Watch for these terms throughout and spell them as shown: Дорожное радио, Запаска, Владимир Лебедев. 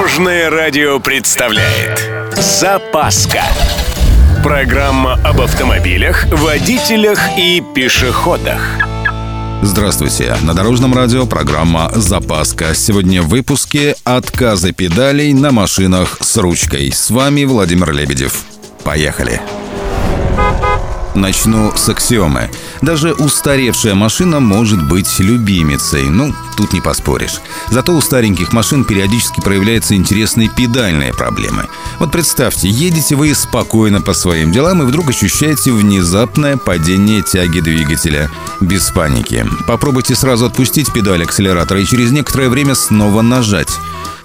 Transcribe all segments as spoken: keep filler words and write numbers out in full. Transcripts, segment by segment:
Дорожное радио представляет «Запаска». Программа об автомобилях, водителях и пешеходах. Здравствуйте! На Дорожном радио программа «Запаска». Сегодня в выпуске «Отказы педалей на машинах с ручкой». С вами Владимир Лебедев. Поехали! Начну с аксиомы. Даже устаревшая машина может быть любимицей. Ну, тут не поспоришь. Зато у стареньких машин периодически проявляются интересные педальные проблемы. Вот представьте, едете вы спокойно по своим делам и вдруг ощущаете внезапное падение тяги двигателя. Без паники. Попробуйте сразу отпустить педаль акселератора и через некоторое время снова нажать.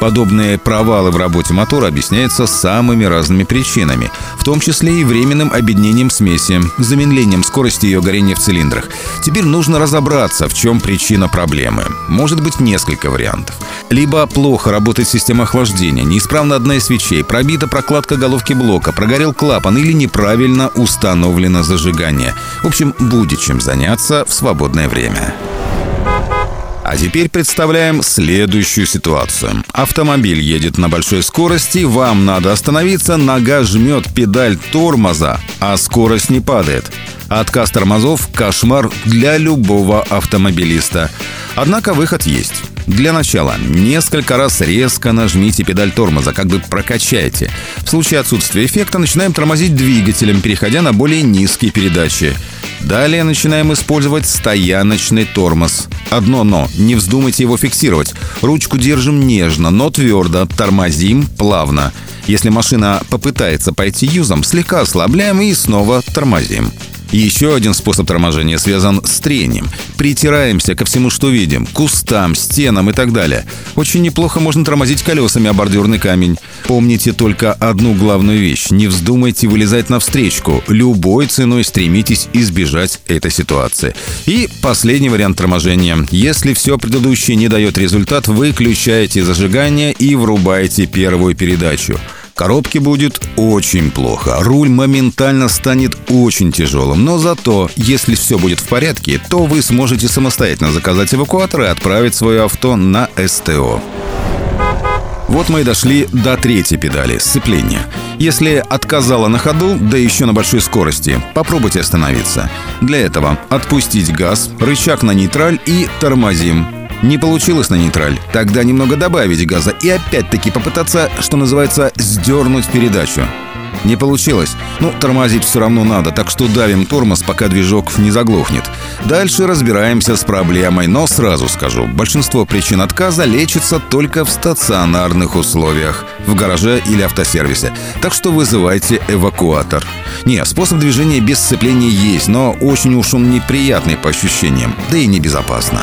Подобные провалы в работе мотора объясняются самыми разными причинами, в том числе и временным обеднением смеси, замедлением скорости ее горения в цилиндрах. Теперь нужно разобраться, в чем причина проблемы. Может быть несколько вариантов. Либо плохо работает система охлаждения, неисправна одна из свечей, пробита прокладка головки блока, прогорел клапан или неправильно установлено зажигание. В общем, будет чем заняться в свободное время. А теперь представляем следующую ситуацию. Автомобиль едет на большой скорости, вам надо остановиться, нога жмет педаль тормоза, а скорость не падает. Отказ тормозов – кошмар для любого автомобилиста. Однако выход есть. Для начала несколько раз резко нажмите педаль тормоза, как бы прокачайте. В случае отсутствия эффекта начинаем тормозить двигателем, переходя на более низкие передачи. Далее начинаем использовать стояночный тормоз. Одно но. Не вздумайте его фиксировать. Ручку держим нежно, но твердо. Тормозим плавно. Если машина попытается пойти юзом, слегка ослабляем и снова тормозим. Еще один способ торможения связан с трением. Притираемся ко всему, что видим. К кустам, стенам и так далее. Очень неплохо можно тормозить колесами о бордюрный камень. Помните только одну главную вещь. Не вздумайте вылезать навстречку. Любой ценой стремитесь избежать этой ситуации. И последний вариант торможения. Если все предыдущее не дает результат, выключайте зажигание и врубайте первую передачу. Коробке будет очень плохо, руль моментально станет очень тяжелым, но зато, если все будет в порядке, то вы сможете самостоятельно заказать эвакуатор и отправить свое авто на СТО. Вот мы и дошли до третьей педали – сцепления. Если отказало на ходу, да еще на большой скорости, попробуйте остановиться. Для этого отпустить газ, рычаг на нейтраль и тормозим. Не получилось на нейтраль, тогда немного добавить газа и опять-таки попытаться, что называется, сдернуть передачу. Не получилось. Ну, тормозить все равно надо, так что давим тормоз, пока движок не заглохнет. Дальше разбираемся с проблемой, но сразу скажу, большинство причин отказа лечится только в стационарных условиях, в гараже или автосервисе. Так что вызывайте эвакуатор. Не, способ движения без сцепления есть, но очень уж он неприятный по ощущениям, да и небезопасно.